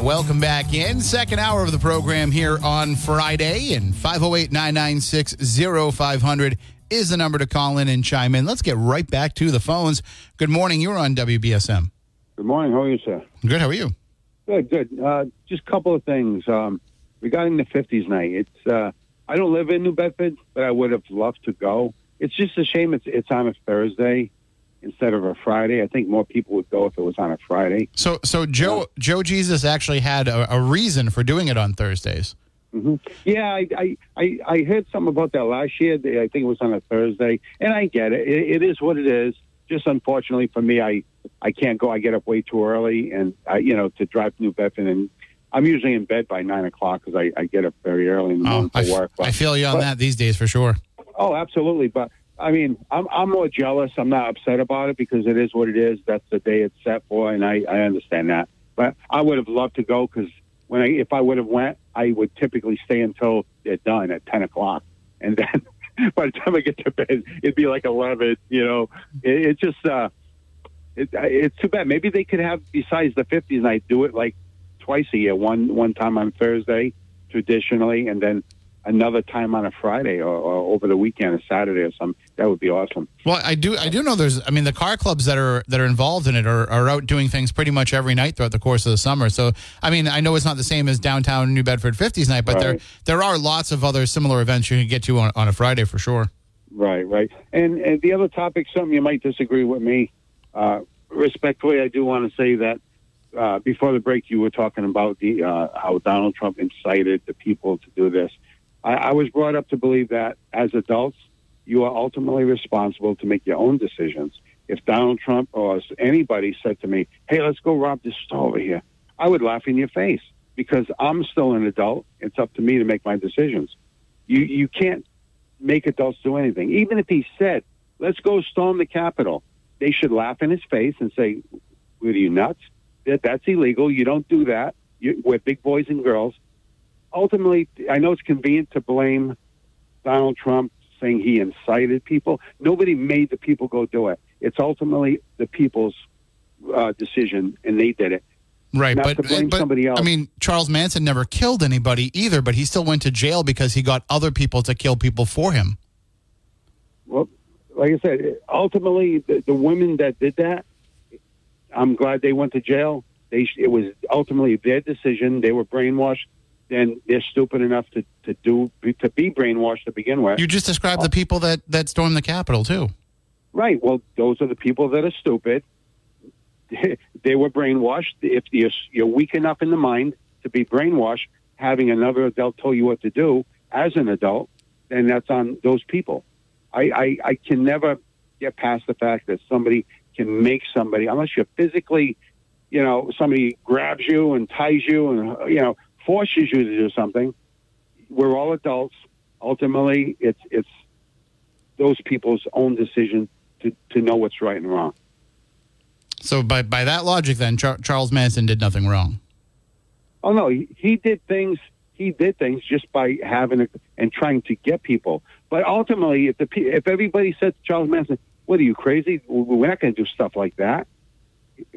Welcome back in. Second hour of the program here on Friday, and 508-996-0500 is the number to call in and chime in. Let's get right back to the phones. Good morning. You're on WBSM. Good morning. How are you, sir? Good. How are you? Good, good. Just a couple of things. Regarding the 50s night, it's I don't live in New Bedford, but I would have loved to go. It's just a shame it's on a Thursday instead of a Friday. I think more people would go if it was on a Friday. So Joe Jesus actually had a reason for doing it on Thursdays. Mm-hmm. Yeah, I heard something about that last year. I think it was on a Thursday, and I get it. It is what it is. Just unfortunately for me, I can't go. I get up way too early, and to drive to New Bedford, and I'm usually in bed by 9 o'clock because I get up very early in the morning for work. But I feel you on that these days for sure. Oh, absolutely, but. I mean, I'm more jealous. I'm not upset about it because it is what it is. That's the day it's set for, and I understand that. But I would have loved to go because if I would have went, I would typically stay until they're done at 10 o'clock. And then by the time I get to bed, it'd be like 11, It's just it's too bad. Maybe they could have, besides the 50s night, do it like twice a year, one time on Thursday traditionally, and then another time on a Friday or over the weekend, a Saturday or something. That would be awesome. Well, I do know the car clubs that are involved in it are out doing things pretty much every night throughout the course of the summer. So, I mean, I know it's not the same as downtown New Bedford 50s night, but right. There are lots of other similar events you can get to on a Friday for sure. Right. And the other topic, something you might disagree with me. Respectfully, I do want to say that before the break, you were talking about how Donald Trump incited the people to do this. I was brought up to believe that as adults, you are ultimately responsible to make your own decisions. If Donald Trump or anybody said to me, hey, let's go rob this store over here, I would laugh in your face because I'm still an adult. It's up to me to make my decisions. You can't make adults do anything. Even if he said, let's go storm the Capitol, they should laugh in his face and say, what are you, nuts? That's illegal. You don't do that. We're big boys and girls. Ultimately, I know it's convenient to blame Donald Trump saying he incited people. Nobody made the people go do it. It's ultimately the people's decision, and they did it. Right, not to blame somebody else. I mean, Charles Manson never killed anybody either, but he still went to jail because he got other people to kill people for him. Well, like I said, ultimately, the women that did that, I'm glad they went to jail. It was ultimately their decision. They were brainwashed. Then they're stupid enough to be brainwashed to begin with. You just described the people that stormed the Capitol, too. Right. Well, those are the people that are stupid. They were brainwashed. If you're weak enough in the mind to be brainwashed, having another adult tell you what to do as an adult, then that's on those people. I can never get past the fact that somebody can make somebody, unless you're physically, somebody grabs you and ties you and, forces you to do something. We're all adults. Ultimately, it's those people's own decision to know what's right and wrong. So by that logic, then, Charles Manson did nothing wrong. Oh, no. He did things just by having and trying to get people. But ultimately, if everybody said to Charles Manson, what are you, crazy? We're not going to do stuff like that,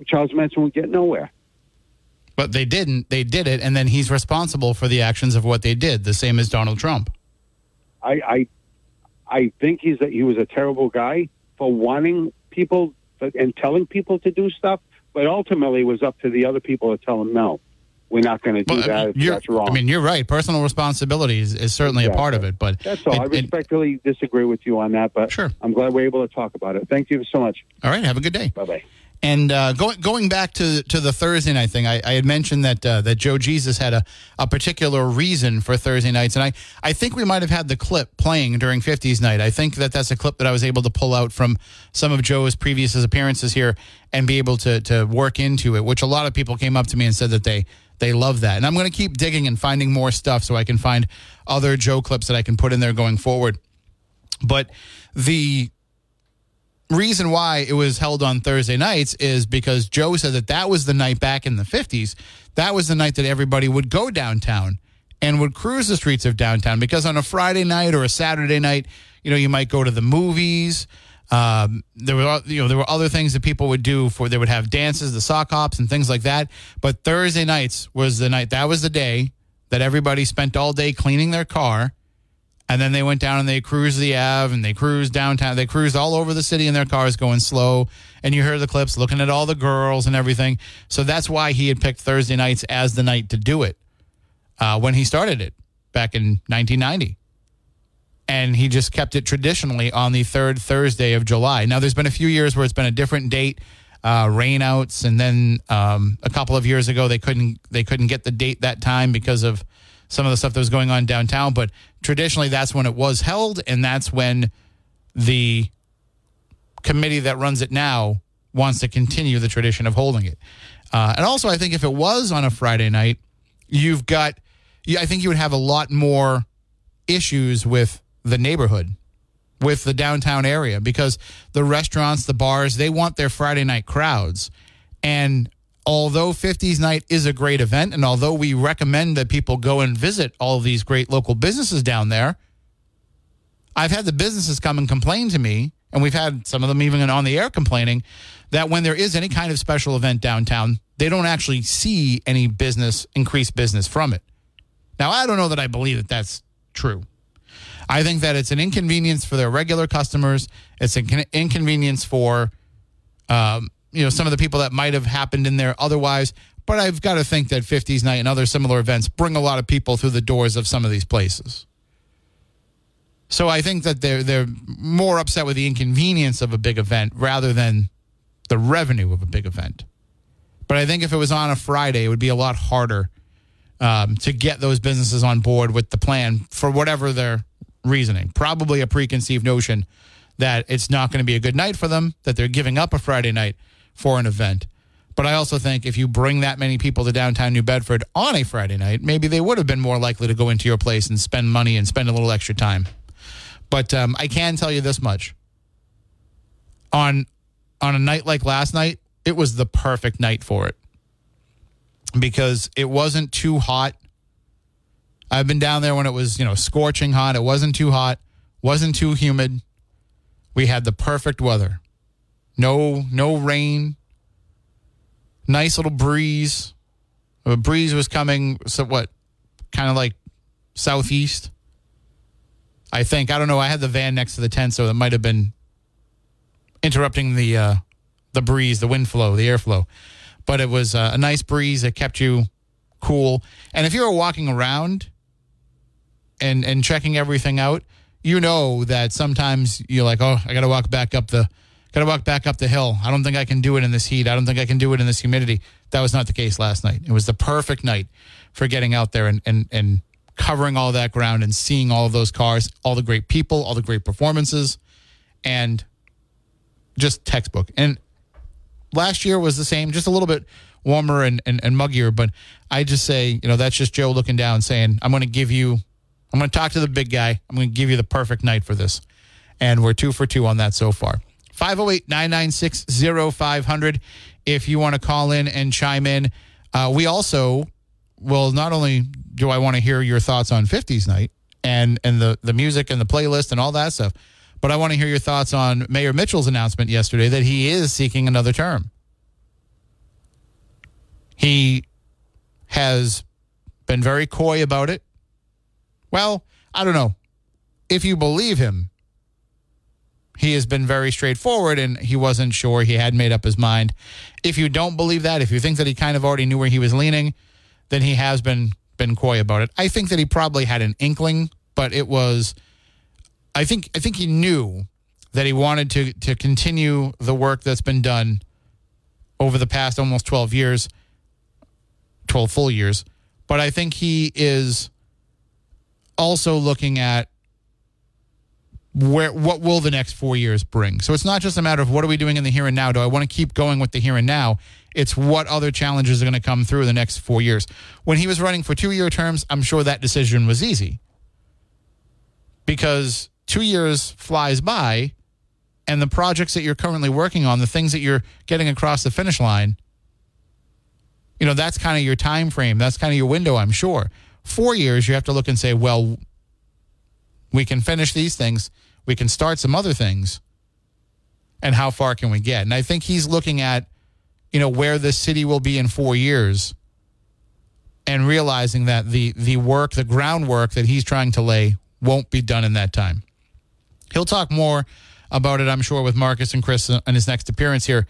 Charles Manson would get nowhere. But they didn't. They did it, and then he's responsible for the actions of what they did, the same as Donald Trump. I think he was a terrible guy for wanting people and telling people to do stuff, but ultimately it was up to the other people to tell him, no, we're not going to do that. That's wrong. I mean, you're right. Personal responsibility is certainly a part of it. But that's all. I respectfully disagree with you on that, but sure. I'm glad we're able to talk about it. Thank you so much. All right. Have a good day. Bye-bye. And going back to the Thursday night thing, I had mentioned that that Joe Jesus had a particular reason for Thursday nights, and I think we might have had the clip playing during 50s night. I think that's a clip that I was able to pull out from some of Joe's previous appearances here and be able to work into it, which a lot of people came up to me and said that they love that. And I'm going to keep digging and finding more stuff so I can find other Joe clips that I can put in there going forward. But the reason why it was held on Thursday nights is because Joe said that was the night back in the 50s. That was the night that everybody would go downtown and would cruise the streets of downtown, because on a Friday night or a Saturday night, you might go to the movies. There were other things that people would do they would have dances, the sock hops and things like that. But Thursday nights was the night. That was the day that everybody spent all day cleaning their car. And then they went down and they cruised the Ave and they cruised downtown. They cruised all over the city in their cars going slow. And you heard the clips looking at all the girls and everything. So that's why he had picked Thursday nights as the night to do it when he started it back in 1990. And he just kept it traditionally on the third Thursday of July. Now, there's been a few years where it's been a different date, rainouts. And then a couple of years ago, they couldn't get the date that time because of some of the stuff that was going on downtown, but traditionally that's when it was held, and that's when the committee that runs it now wants to continue the tradition of holding it. And also, I think if it was on a Friday night, I think you would have a lot more issues with the neighborhood, with the downtown area, because the restaurants, the bars, they want their Friday night crowds. And although 50s night is a great event, and although we recommend that people go and visit all of these great local businesses down there, I've had the businesses come and complain to me, and we've had some of them even on the air complaining that when there is any kind of special event downtown, they don't actually see any increased business from it. Now, I don't know that I believe that that's true. I think that it's an inconvenience for their regular customers. It's an inconvenience for some of the people that might have happened in there otherwise. But I've got to think that 50s night and other similar events bring a lot of people through the doors of some of these places. So I think that they're more upset with the inconvenience of a big event rather than the revenue of a big event. But I think if it was on a Friday, it would be a lot harder to get those businesses on board with the plan for whatever their reasoning. Probably a preconceived notion that it's not going to be a good night for them, that they're giving up a Friday night for an event. But I also think if you bring that many people to downtown New Bedford on a Friday night, maybe they would have been more likely to go into your place and spend money and spend a little extra time. But I can tell you this much. On a night like last night, it was the perfect night for it, because it wasn't too hot. I've been down there when it was, scorching hot. It wasn't too hot, wasn't too humid. We had the perfect weather. No rain. Nice little breeze. A breeze was coming, kind of like southeast, I think. I don't know. I had the van next to the tent, so it might have been interrupting the breeze, the wind flow, the airflow. But it was a nice breeze that kept you cool. And if you were walking around and checking everything out, you know that sometimes you're like, oh, I got to walk back up the... Got to walk back up the hill. I don't think I can do it in this heat. I don't think I can do it in this humidity. That was not the case last night. It was the perfect night for getting out there and covering all that ground and seeing all of those cars, all the great people, all the great performances, and just textbook. And last year was the same, just a little bit warmer and muggier. But I just say, that's just Joe looking down saying, I'm going to talk to the big guy. I'm going to give you the perfect night for this. And we're 2 for 2 on that so far. 508-996-0500 if you want to call in and chime in. We also will, not only do I want to hear your thoughts on 50s night and the music and the playlist and all that stuff, but I want to hear your thoughts on Mayor Mitchell's announcement yesterday that he is seeking another term. He has been very coy about it. Well, I don't know. If you believe him, he has been very straightforward, and he wasn't sure. He had made up his mind. If you don't believe that, if you think that he kind of already knew where he was leaning, then he has been coy about it. I think that he probably had an inkling, but it was... I think he knew that he wanted to continue the work that's been done over the past almost 12 years, 12 full years. But I think he is also looking at where, what will the next 4 years bring? So it's not just a matter of what are we doing in the here and now? Do I want to keep going with the here and now? It's what other challenges are going to come through the next 4 years. When he was running for 2-year terms, I'm sure that decision was easy because 2 years flies by and the projects that you're currently working on, the things that you're getting across the finish line, you know, that's kind of your time frame. That's kind of your window, I'm sure. 4 years, you have to look and say, well, we can finish these things. We can start some other things. And how far can we get? And I think he's looking at, you know, where the city will be in 4 years and realizing that the work, the groundwork that he's trying to lay won't be done in that time. He'll talk more about it, I'm sure, with Marcus and Chris in his next appearance here.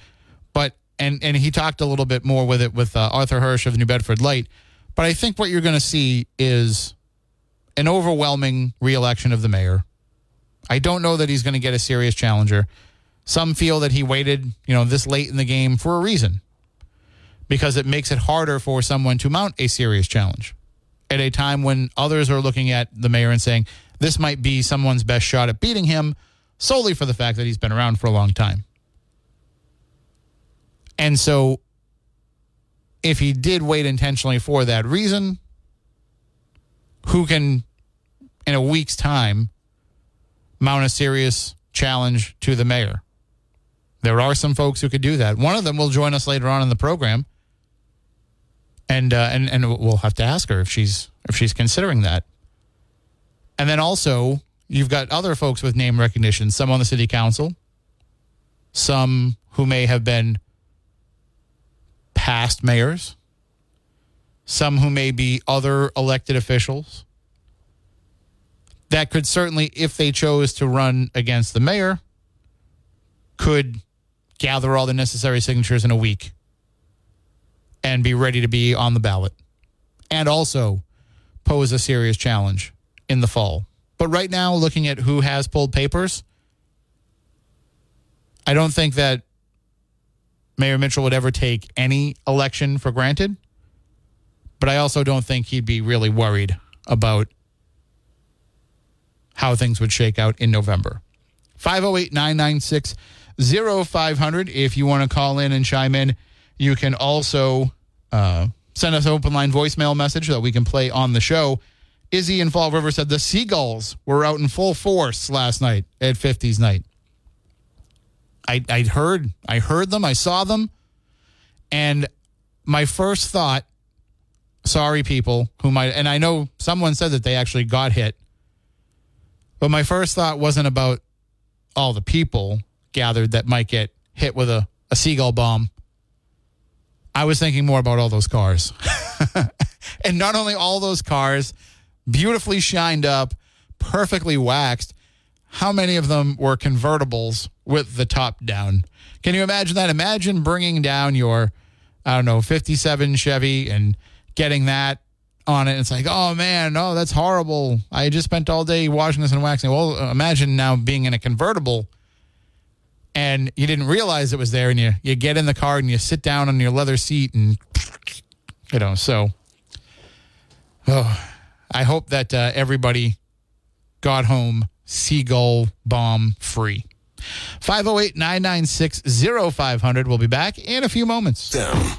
But and he talked a little bit more with it with Arthur Hirsch of New Bedford Light. But I think what you're going to see is an overwhelming re-election of the mayor. I don't know that he's going to get a serious challenger. Some feel that he waited, you know, this late in the game for a reason, because it makes it harder for someone to mount a serious challenge at a time when others are looking at the mayor and saying this might be someone's best shot at beating him solely for the fact that he's been around for a long time. And so if he did wait intentionally for that reason, who can, in a week's time, mount a serious challenge to the mayor? There are some folks who could do that. One of them will join us later on in the program, and we'll have to ask her if she's considering that. And then also, you've got other folks with name recognition, some on the city council, some who may have been past mayors, some who may be other elected officials that could certainly, if they chose to run against the mayor, could gather all the necessary signatures in a week and be ready to be on the ballot and also pose a serious challenge in the fall. But right now, looking at who has pulled papers, I don't think that Mayor Mitchell would ever take any election for granted. But I also don't think he'd be really worried about how things would shake out in November. 508-996-0500. If you want to call in and chime in, you can also send us an open line voicemail message that we can play on the show. Izzy in Fall River said the Seagulls were out in full force last night at 50s night. I heard them. I saw them. And my first thought, sorry, people who might, and I know someone said that they actually got hit, but my first thought wasn't about all the people gathered that might get hit with a seagull bomb. I was thinking more about all those cars. And not only all those cars, beautifully shined up, perfectly waxed, how many of them were convertibles with the top down? Can you imagine that? Imagine bringing down your, I don't know, 57 Chevy and getting that on it. It's like, oh man, oh, that's horrible. I just spent all day washing this and waxing. Well, imagine now being in a convertible and you didn't realize it was there, and you get in the car and you sit down on your leather seat and, you know, so I hope that everybody got home seagull bomb free. 508-996-0500. We'll be back in a few moments. Down.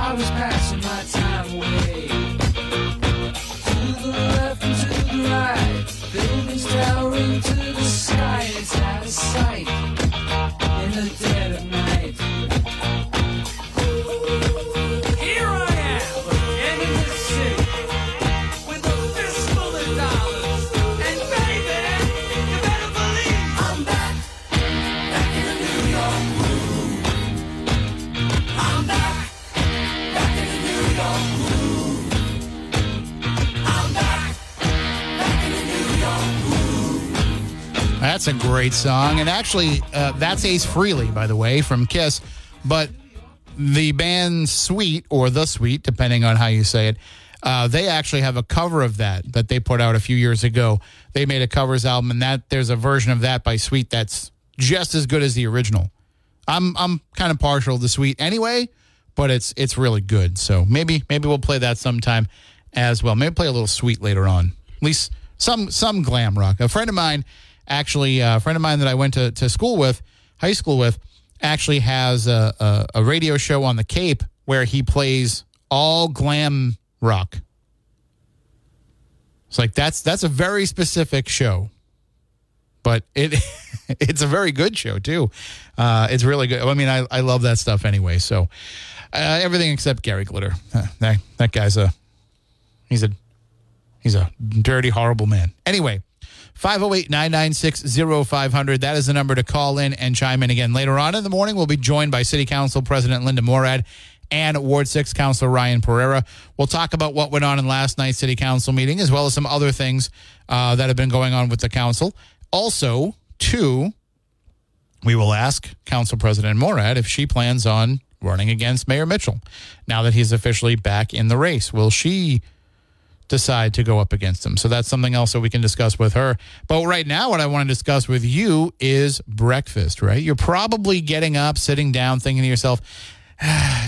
I was passing my time away. That's a great song. And actually, that's Ace Frehley, by the way, from Kiss. But the band Sweet, or The Sweet, depending on how you say it, they actually have a cover of that they put out a few years ago. They made a covers album, and that there's a version of that by Sweet that's just as good as the original. I'm kind of partial to Sweet anyway, but it's really good. So maybe we'll play that sometime as well. Maybe play a little Sweet later on. At least some glam rock. A friend of mine, that I went to school with, high school with, actually has a radio show on the Cape where he plays all glam rock. It's like that's a very specific show, but it's a very good show too. It's really good. I mean, I love that stuff anyway. So everything except Gary Glitter. That guy's he's a dirty, horrible man. Anyway. 508-996-0500. That is the number to call in and chime in again. Later on in the morning, we'll be joined by City Council President Linda Morad and Ward 6 Councilor Ryan Pereira. We'll talk about what went on in last night's City Council meeting, as well as some other things that have been going on with the council. Also, too, we will ask Council President Morad if she plans on running against Mayor Mitchell now that he's officially back in the race. Will she decide to go up against them? So that's something else that we can discuss with her. But right now, what I want to discuss with you is breakfast, right? You're probably getting up, sitting down, thinking to yourself,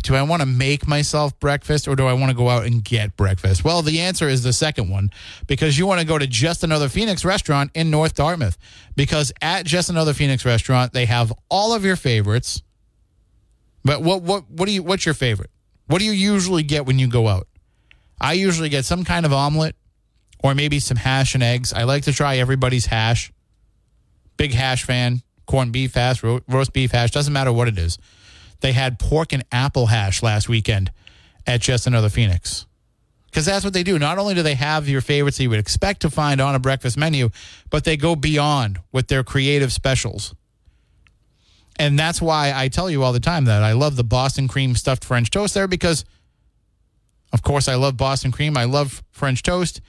do I want to make myself breakfast or do I want to go out and get breakfast? Well, the answer is the second one, because you want to go to Just Another Phoenix restaurant in North Dartmouth, because at Just Another Phoenix restaurant, they have all of your favorites. But what's your favorite? What do you usually get when you go out? I usually get some kind of omelet or maybe some hash and eggs. I like to try everybody's hash. Big hash fan, corned beef hash, roast beef hash, doesn't matter what it is. They had pork and apple hash last weekend at Just Another Phoenix. Because that's what they do. Not only do they have your favorites that you would expect to find on a breakfast menu, but they go beyond with their creative specials. And that's why I tell you all the time that I love the Boston cream stuffed French toast there, because of course, I love Boston cream. I love French toast.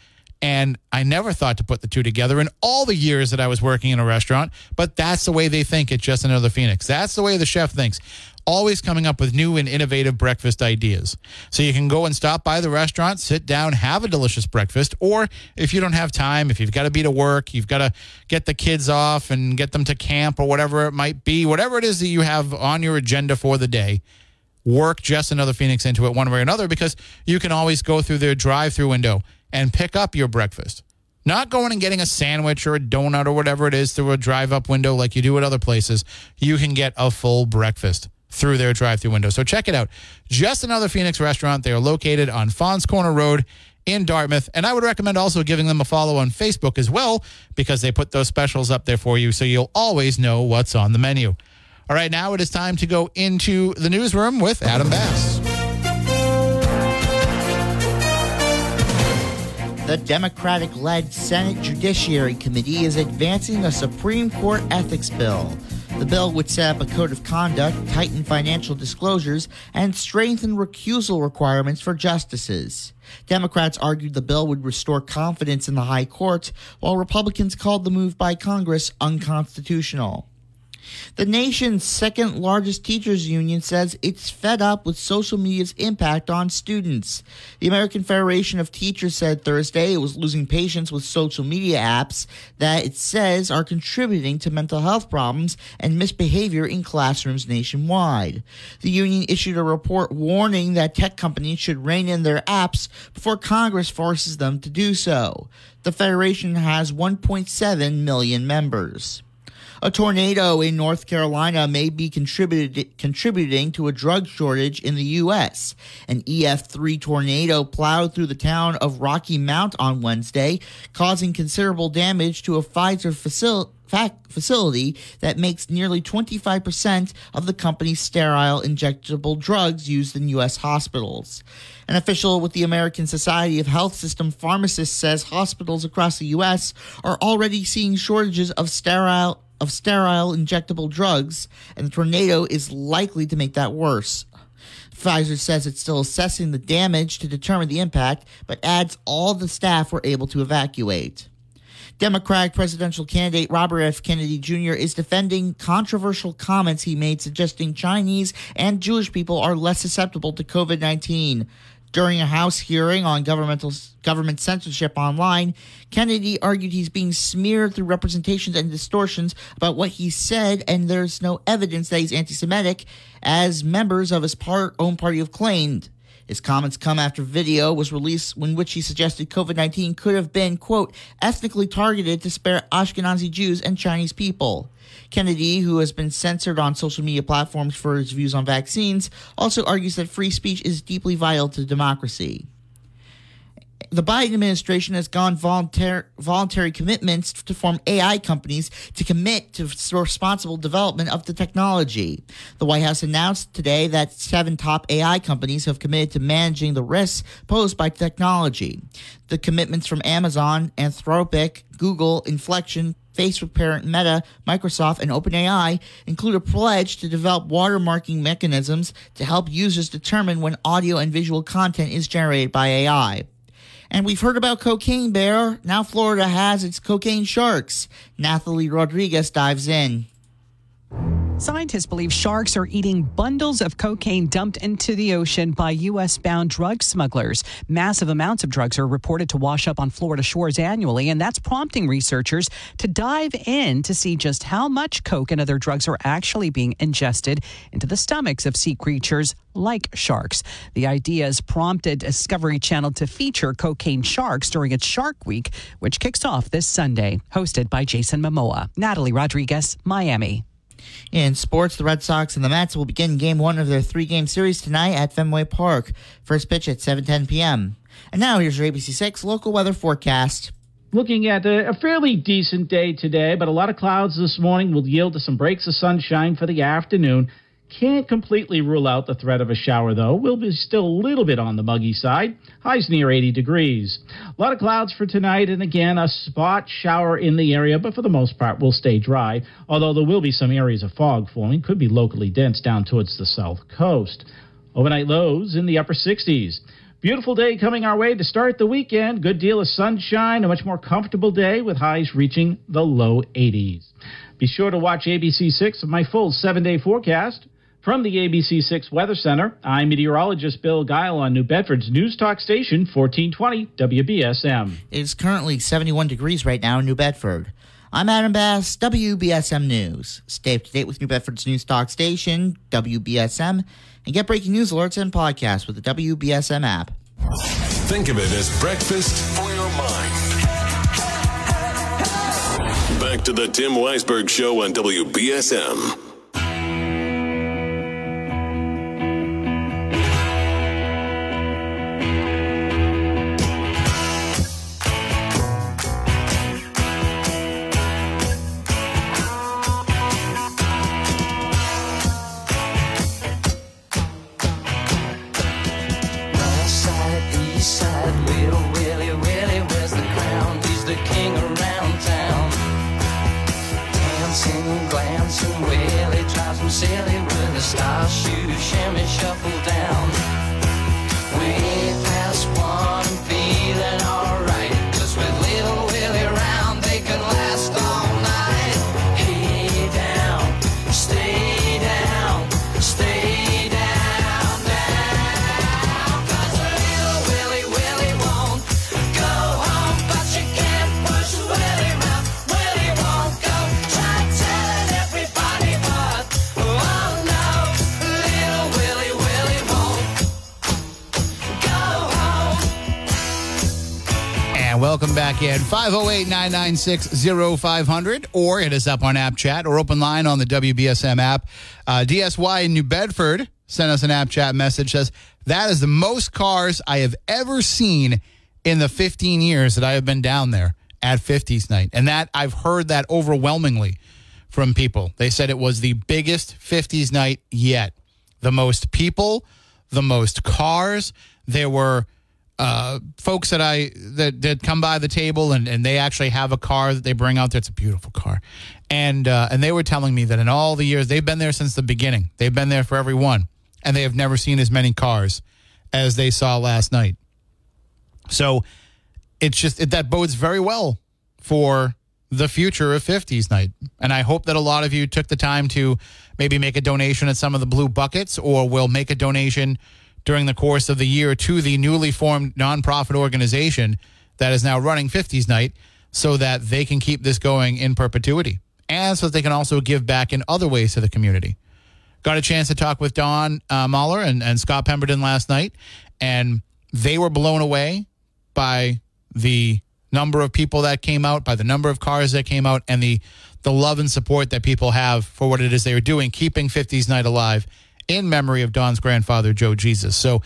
And I never thought to put the two together in all the years that I was working in a restaurant. But that's the way they think at Just Another Phoenix. That's the way the chef thinks. Always coming up with new and innovative breakfast ideas. So you can go and stop by the restaurant, sit down, have a delicious breakfast. Or if you don't have time, if you've got to be to work, you've got to get the kids off and get them to camp or whatever it might be, whatever it is that you have on your agenda for the day, work Just Another Phoenix into it one way or another, because you can always go through their drive-through window and pick up your breakfast. Not going and getting a sandwich or a donut or whatever it is through a drive-up window like you do at other places. You can get a full breakfast through their drive-through window. So check it out. Just Another Phoenix restaurant. They are located on Fawns Corner Road in Dartmouth. And I would recommend also giving them a follow on Facebook as well, because they put those specials up there for you, so you'll always know what's on the menu. All right, now it is time to go into the newsroom with Adam Bass. The Democratic-led Senate Judiciary Committee is advancing a Supreme Court ethics bill. The bill would set up a code of conduct, tighten financial disclosures, and strengthen recusal requirements for justices. Democrats argued the bill would restore confidence in the high court, while Republicans called the move by Congress unconstitutional. The nation's second-largest teachers union says it's fed up with social media's impact on students. The American Federation of Teachers said Thursday it was losing patience with social media apps that it says are contributing to mental health problems and misbehavior in classrooms nationwide. The union issued a report warning that tech companies should rein in their apps before Congress forces them to do so. The federation has 1.7 million members. A tornado in North Carolina may be contributing to a drug shortage in the U.S. An EF3 tornado plowed through the town of Rocky Mount on Wednesday, causing considerable damage to a Pfizer facility that makes nearly 25% of the company's sterile injectable drugs used in U.S. hospitals. An official with the American Society of Health System Pharmacists says hospitals across the U.S. are already seeing shortages of sterile injectable drugs, and the tornado is likely to make that worse. Pfizer says it's still assessing the damage to determine the impact, but adds all the staff were able to evacuate. Democratic presidential candidate Robert F. Kennedy Jr. is defending controversial comments he made suggesting Chinese and Jewish people are less susceptible to COVID-19. During a House hearing on government censorship online, Kennedy argued he's being smeared through representations and distortions about what he said, and there's no evidence that he's anti-Semitic, as members of his own party have claimed. His comments come after video was released in which he suggested COVID-19 could have been, quote, ethnically targeted to spare Ashkenazi Jews and Chinese people. Kennedy, who has been censored on social media platforms for his views on vaccines, also argues that free speech is deeply vital to democracy. The Biden administration has gone voluntary commitments to form AI companies to commit to responsible development of the technology. The White House announced today that 7 top AI companies have committed to managing the risks posed by technology. The commitments from Amazon, Anthropic, Google, Inflection, Facebook parent Meta, Microsoft, and OpenAI include a pledge to develop watermarking mechanisms to help users determine when audio and visual content is generated by AI. And we've heard about Cocaine Bear. Now Florida has its cocaine sharks. Natalie Rodriguez dives in. Scientists believe sharks are eating bundles of cocaine dumped into the ocean by U.S.-bound drug smugglers. Massive amounts of drugs are reported to wash up on Florida shores annually, and that's prompting researchers to dive in to see just how much coke and other drugs are actually being ingested into the stomachs of sea creatures like sharks. The idea has prompted Discovery Channel to feature cocaine sharks during its Shark Week, which kicks off this Sunday. Hosted by Jason Momoa. Natalie Rodriguez, Miami. In sports, the Red Sox and the Mets will begin Game 1 of their 3-game series tonight at Fenway Park. First pitch at 7:10 p.m. And now here's your ABC 6 local weather forecast. Looking at a fairly decent day today, but a lot of clouds this morning will yield to some breaks of sunshine for the afternoon. Can't completely rule out the threat of a shower, though. We'll be still a little bit on the muggy side. Highs near 80 degrees. A lot of clouds for tonight, and again, a spot shower in the area, but for the most part, we'll stay dry, although there will be some areas of fog forming. Could be locally dense down towards the south coast. Overnight lows in the upper 60s. Beautiful day coming our way to start the weekend. Good deal of sunshine, a much more comfortable day with highs reaching the low 80s. Be sure to watch ABC6 for my full 7-day forecast. From the ABC6 Weather Center, I'm meteorologist Bill Guile on New Bedford's News Talk Station, 1420 WBSM. It is currently 71 degrees right now in New Bedford. I'm Adam Bass, WBSM News. Stay up to date with New Bedford's News Talk Station, WBSM, and get breaking news alerts and podcasts with the WBSM app. Think of it as breakfast for your mind. Back to the Tim Weisberg Show on WBSM. Welcome back in, 508-996-0500, or hit us up on app chat or open line on the WBSM app. DSY in New Bedford sent us an app chat message, says, that is the most cars I have ever seen in the 15 years that I have been down there at 50s night. And that I've heard that overwhelmingly from people. They said it was the biggest 50s night yet. The most people, the most cars. There were folks that that come by the table and they actually have a car that they bring out there. It's a beautiful car. And they were telling me that in all the years, they've been there since the beginning. They've been there for every one. And they have never seen as many cars as they saw last night. So that bodes very well for the future of 50s night. And I hope that a lot of you took the time to maybe make a donation at some of the blue buckets, or will make a donation during the course of the year to the newly formed nonprofit organization that is now running 50s night, so that they can keep this going in perpetuity, and so that they can also give back in other ways to the community. Got a chance to talk with Don Mahler and Scott Pemberton last night, and they were blown away by the number of people that came out, by the number of cars that came out, and the love and support that people have for what it is they are doing, keeping 50s Night alive in memory of Don's grandfather, Joe Jesus. So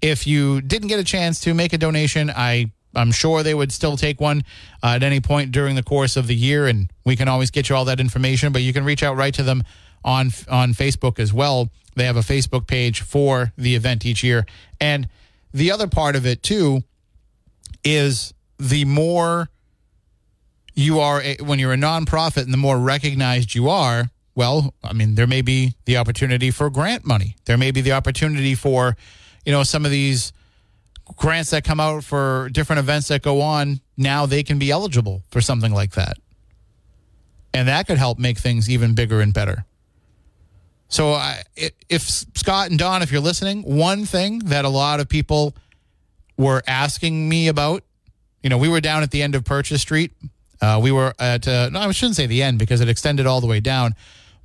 if you didn't get a chance to make a donation, I'm sure they would still take one at any point during the course of the year, and we can always get you all that information, but you can reach out right to them on Facebook as well. They have a Facebook page for the event each year. And the other part of it, too, is the more you are, when you're a nonprofit and the more recognized you are, well, I mean, there may be the opportunity for grant money. There may be the opportunity for, you know, some of these grants that come out for different events that go on. Now they can be eligible for something like that. And that could help make things even bigger and better. So if Scott and Don, if you're listening, one thing that a lot of people were asking me about, you know, we were down at the end of Purchase Street. We were at, no, I shouldn't say the end because it extended all the way down,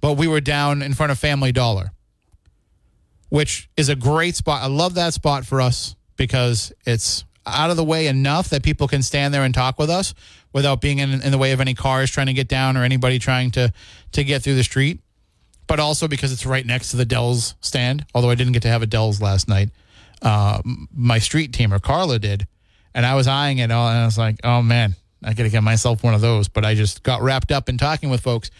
but we were down in front of Family Dollar, which is a great spot. I love that spot for us because it's out of the way enough that people can stand there and talk with us without being in the way of any cars trying to get down or anybody trying to get through the street, but also because it's right next to the Dell's stand, although I didn't get to have a Dell's last night. My street teamer, Carla, did, and I was eyeing it all, and I was like, oh, man, I got to get myself one of those, but I just got wrapped up in talking with folks.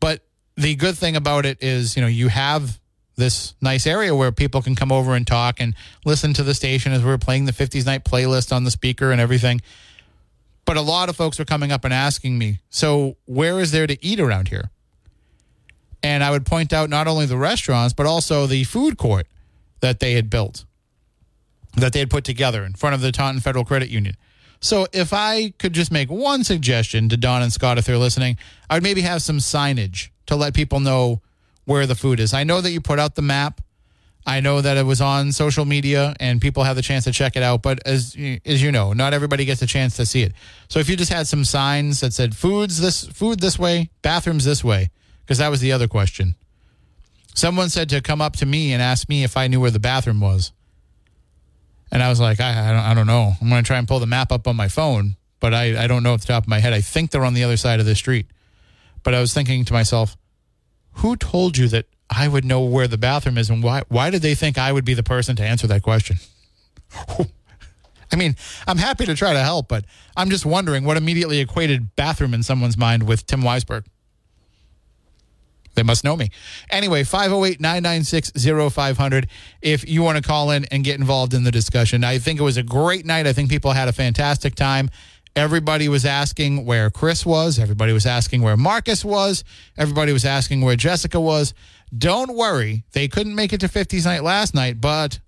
But the good thing about it is, you know, you have this nice area where people can come over and talk and listen to the station as we're playing the 50s night playlist on the speaker and everything. But a lot of folks were coming up and asking me, so where is there to eat around here? And I would point out not only the restaurants, but also the food court that they had built, that they had put together in front of the Taunton Federal Credit Union. So if I could just make one suggestion to Don and Scott, if they're listening, I would maybe have some signage to let people know where the food is. I know that you put out the map. I know that it was on social media and people have the chance to check it out. But as you know, not everybody gets a chance to see it. So if you just had some signs that said food this way, bathrooms this way, because that was the other question. Someone said to come up to me and ask me if I knew where the bathroom was. And I was like, I don't know. I'm going to try and pull the map up on my phone, but I don't know off the top of my head. I think they're on the other side of the street. But I was thinking to myself, who told you that I would know where the bathroom is, and why did they think I would be the person to answer that question? I mean, I'm happy to try to help, but I'm just wondering what immediately equated bathroom in someone's mind with Tim Weisberg. They must know me. Anyway, 508-996-0500 if you want to call in and get involved in the discussion. I think it was a great night. I think people had a fantastic time. Everybody was asking where Chris was. Everybody was asking where Marcus was. Everybody was asking where Jessica was. Don't worry. They couldn't make it to 50s night last night, but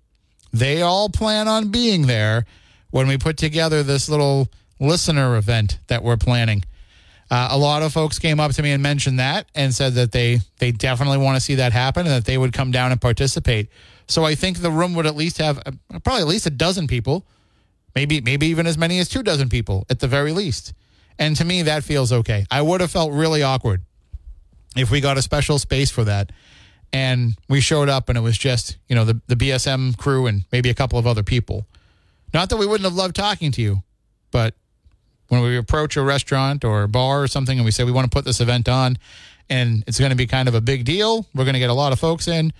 they all plan on being there when we put together this little listener event that we're planning. A lot of folks came up to me and mentioned that and said that they definitely want to see that happen and that they would come down and participate. So I think the room would at least have probably at least a dozen people, maybe even as many as 24 people at the very least. And to me, that feels okay. I would have felt really awkward if we got a special space for that and we showed up and it was just, you know, the BSM crew and maybe a couple of other people. Not that we wouldn't have loved talking to you, but when we approach a restaurant or a bar or something and we say we want to put this event on and it's going to be kind of a big deal, we're going to get a lot of folks in,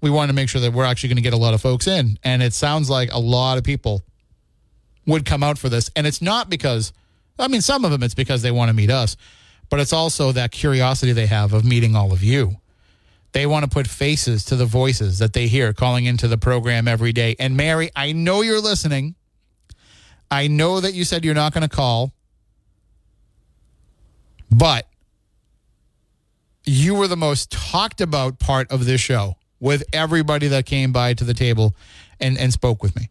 we want to make sure that we're actually going to get a lot of folks in. And it sounds like a lot of people would come out for this. And it's not because, I mean, some of them it's because they want to meet us, but it's also that curiosity they have of meeting all of you. They want to put faces to the voices that they hear calling into the program every day. And Mary, I know you're listening. I know that you said you're not going to call, but you were the most talked about part of this show with everybody that came by to the table and spoke with me.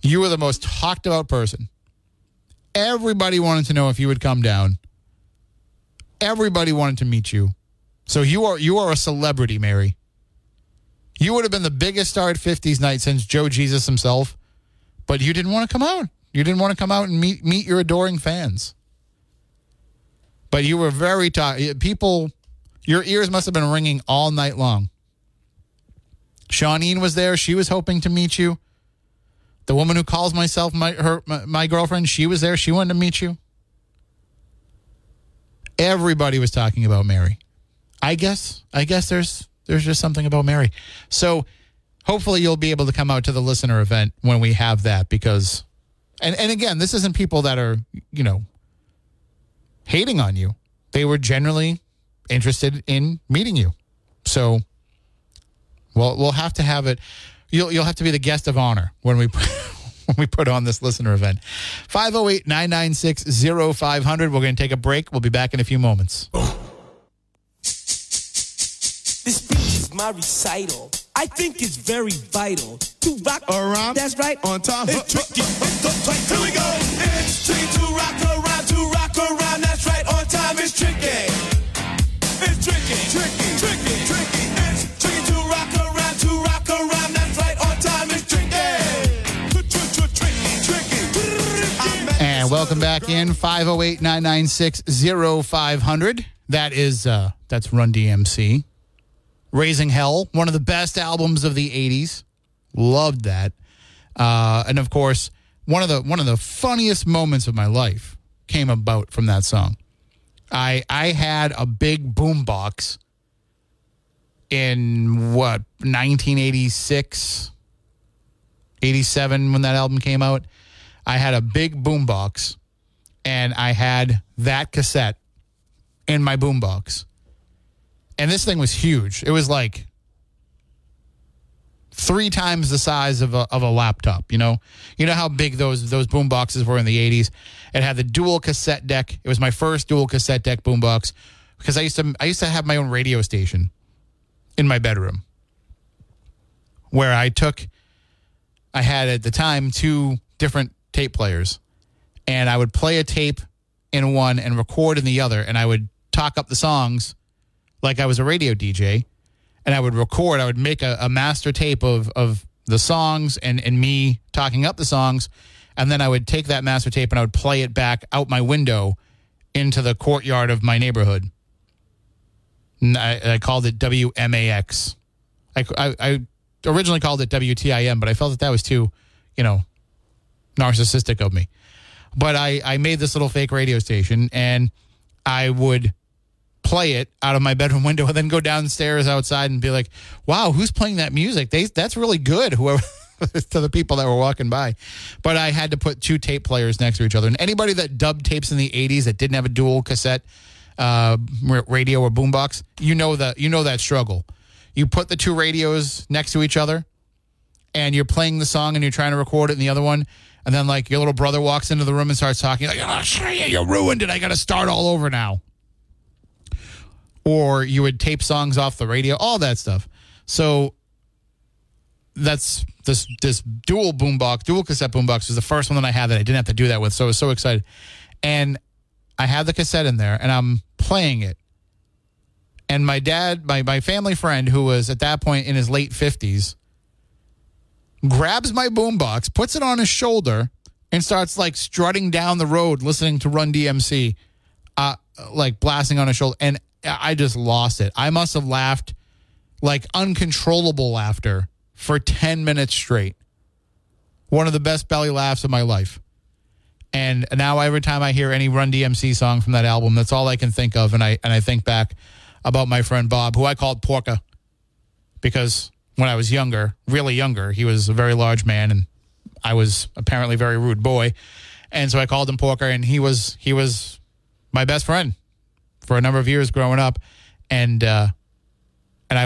You were the most talked about person. Everybody wanted to know if you would come down. Everybody wanted to meet you. So you are a celebrity, Mary. You would have been the biggest star at 50s night since Joe Jesus himself, but you didn't want to come out. You didn't want to come out and meet your adoring fans. But you were very tired. People, your ears must have been ringing all night long. Shawneen was there. She was hoping to meet you. The woman who calls my girlfriend, she was there. She wanted to meet you. Everybody was talking about Mary. I guess there's just something about Mary. So hopefully you'll be able to come out to the listener event when we have that, because and again, this isn't people that are, hating on you. They were generally interested in meeting you. So we'll have to have it. You'll have to be the guest of honor when we put on this listener event. 508-996-0500. We're going to take a break. We'll be back in a few moments. This speech is my recital. I think it's very vital to rock around. That's right, on time. It's tricky. Here we go. It's tricky to rock around. That's right, on time. It's tricky. It's tricky. It's tricky to rock around. That's right, on time. It's tricky. And welcome back in. 508-996-0500. That is that's Run DMC. Raising Hell, one of the best albums of the 80s. Loved that. And, of course, one of the funniest moments of my life came about from that song. I had a big boombox in, 1986, 87, when that album came out. I had a big boombox, and I had that cassette in my boombox. And this thing was huge. It was like 3 times the size of a laptop, You know how big those boom boxes were in the 80s? It had the dual cassette deck. It was my first dual cassette deck boombox, because I used to have my own radio station in my bedroom, where I had at the time 2 different tape players, and I would play a tape in one and record in the other, and I would talk up the songs like I was a radio DJ, and I would record. I would make a master tape of the songs and me talking up the songs, and then I would take that master tape and I would play it back out my window into the courtyard of my neighborhood. And I called it WMAX. I originally called it WTIM, but I felt that was too, narcissistic of me. But I made this little fake radio station, and I would play it out of my bedroom window and then go downstairs outside and be like, wow, who's playing that music? That's really good, whoever, to the people that were walking by. But I had to put 2 tape players next to each other. And anybody that dubbed tapes in the 80s that didn't have a dual cassette radio or boombox, you know that struggle. You put the 2 radios next to each other, and you're playing the song and you're trying to record it in the other one. And then, like, your little brother walks into the room and starts talking. You're like, oh, you ruined it. I got to start all over now. Or you would tape songs off the radio, all that stuff. So that's this dual cassette boombox was the first one that I had that I didn't have to do that with. So I was so excited. And I had the cassette in there, and I'm playing it. And my dad, my family friend, who was at that point in his late 50s, grabs my boombox, puts it on his shoulder, and starts, like, strutting down the road listening to Run DMC, like, blasting on his shoulder. And I just lost it. I must have laughed, like, uncontrollable laughter for 10 minutes straight. One of the best belly laughs of my life. And now every time I hear any Run DMC song from that album, that's all I can think of. And I think back about my friend Bob, who I called Porca, because when I was younger, really younger, he was a very large man, and I was apparently a very rude boy. And so I called him Porca, and he was my best friend for a number of years growing up, and I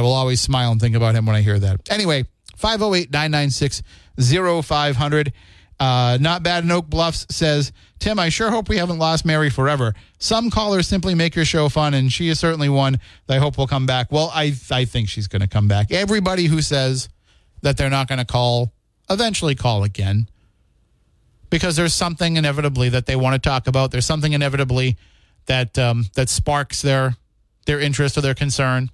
will always smile and think about him when I hear that. Anyway, 508-996-0500. Not Bad in Oak Bluffs says, Tim, I sure hope we haven't lost Mary forever. Some callers simply make your show fun, and she is certainly one that I hope will come back. Well, I think she's going to come back. Everybody who says that they're not going to call, eventually call again. because there's something inevitably that they want to talk about. There's something inevitably that that sparks their interest or their concern.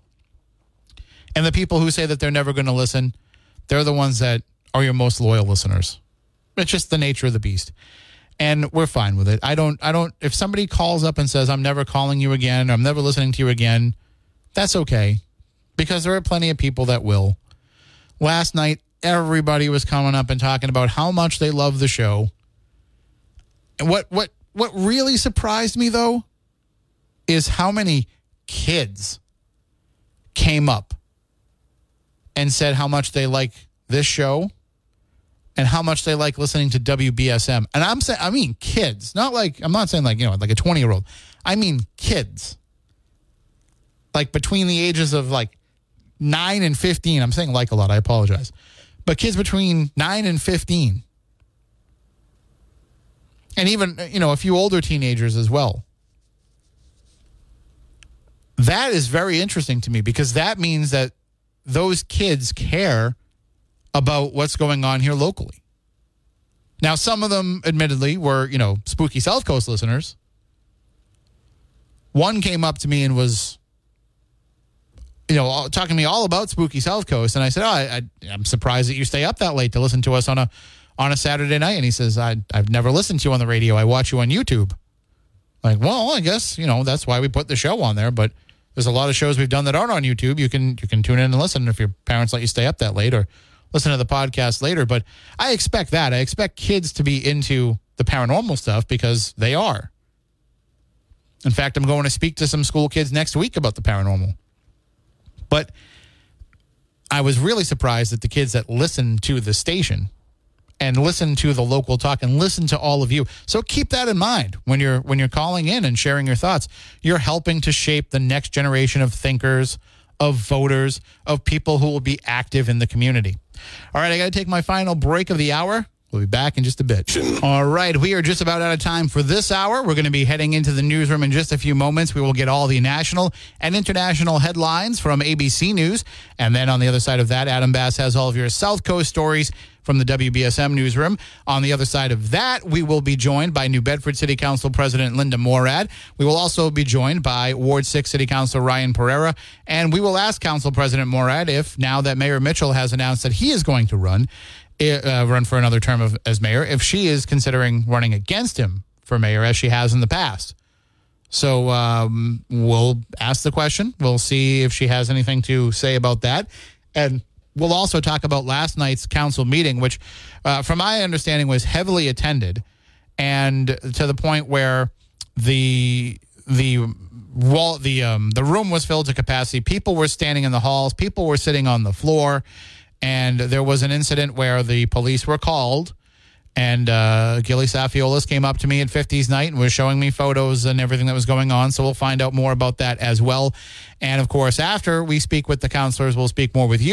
And the people who say that they're never going to listen, they're the ones that are your most loyal listeners. It's just the nature of the beast. And we're fine with it. I don't if somebody calls up and says, I'm never calling you again, or I'm never listening to you again, that's okay. Because there are plenty of people that will. Last night, everybody was coming up and talking about how much they love the show. And what really surprised me, though, is how many kids came up and said how much they like this show and how much they like listening to WBSM. And I'm saying, I mean, kids, not like, I'm not saying like, you know, like a 20-year-old. I mean, kids, like between the ages of like 9 and 15. I'm saying like a lot. I apologize. But kids between 9 and 15. And even, you know, a few older teenagers as well. That is very interesting to me because that means that those kids care about what's going on here locally. Now, some of them, admittedly, were, you know, Spooky South Coast listeners. One came up to me and was, you know, talking to me all about Spooky South Coast. And I said, oh, I'm surprised that you stay up that late to listen to us on a Saturday night. And he says, I've never listened to you on the radio. I watch you on YouTube. Like, well, I guess, you know, that's why we put the show on there. But there's a lot of shows we've done that aren't on YouTube. You can tune in and listen if your parents let you stay up that late or listen to the podcast later. But I expect that. I expect kids to be into the paranormal stuff because they are. In fact, I'm going to speak to some school kids next week about the paranormal. But I was really surprised that the kids that listen to the station and listen to the local talk and listen to all of you. So keep that in mind when you're calling in and sharing your thoughts. You're helping to shape the next generation of thinkers, of voters, of people who will be active in the community. All right, I got to take my final break of the hour. We'll be back in just a bit. All right, we are just about out of time for this hour. We're going to be heading into the newsroom in just a few moments. We will get all the national and international headlines from ABC News. And then on the other side of that, Adam Bass has all of your South Coast stories from the WBSM newsroom. On the other side of that, we will be joined by New Bedford City Council President Linda Morad. We will also be joined by Ward 6 City Councilor Ryan Pereira. And we will ask Council President Morad if, now that Mayor Mitchell has announced that he is going to run for another term as mayor, if she is considering running against him for mayor as she has in the past. So we'll ask the question. We'll see if she has anything to say about that. And we'll also talk about last night's council meeting, which, from my understanding, was heavily attended, and to the point where the room was filled to capacity. People were standing in the halls. People were sitting on the floor, and there was an incident where the police were called. And Gilly Saffiolis came up to me at 50s night and was showing me photos and everything that was going on. So we'll find out more about that as well. And, of course, after we speak with the counselors, we'll speak more with you.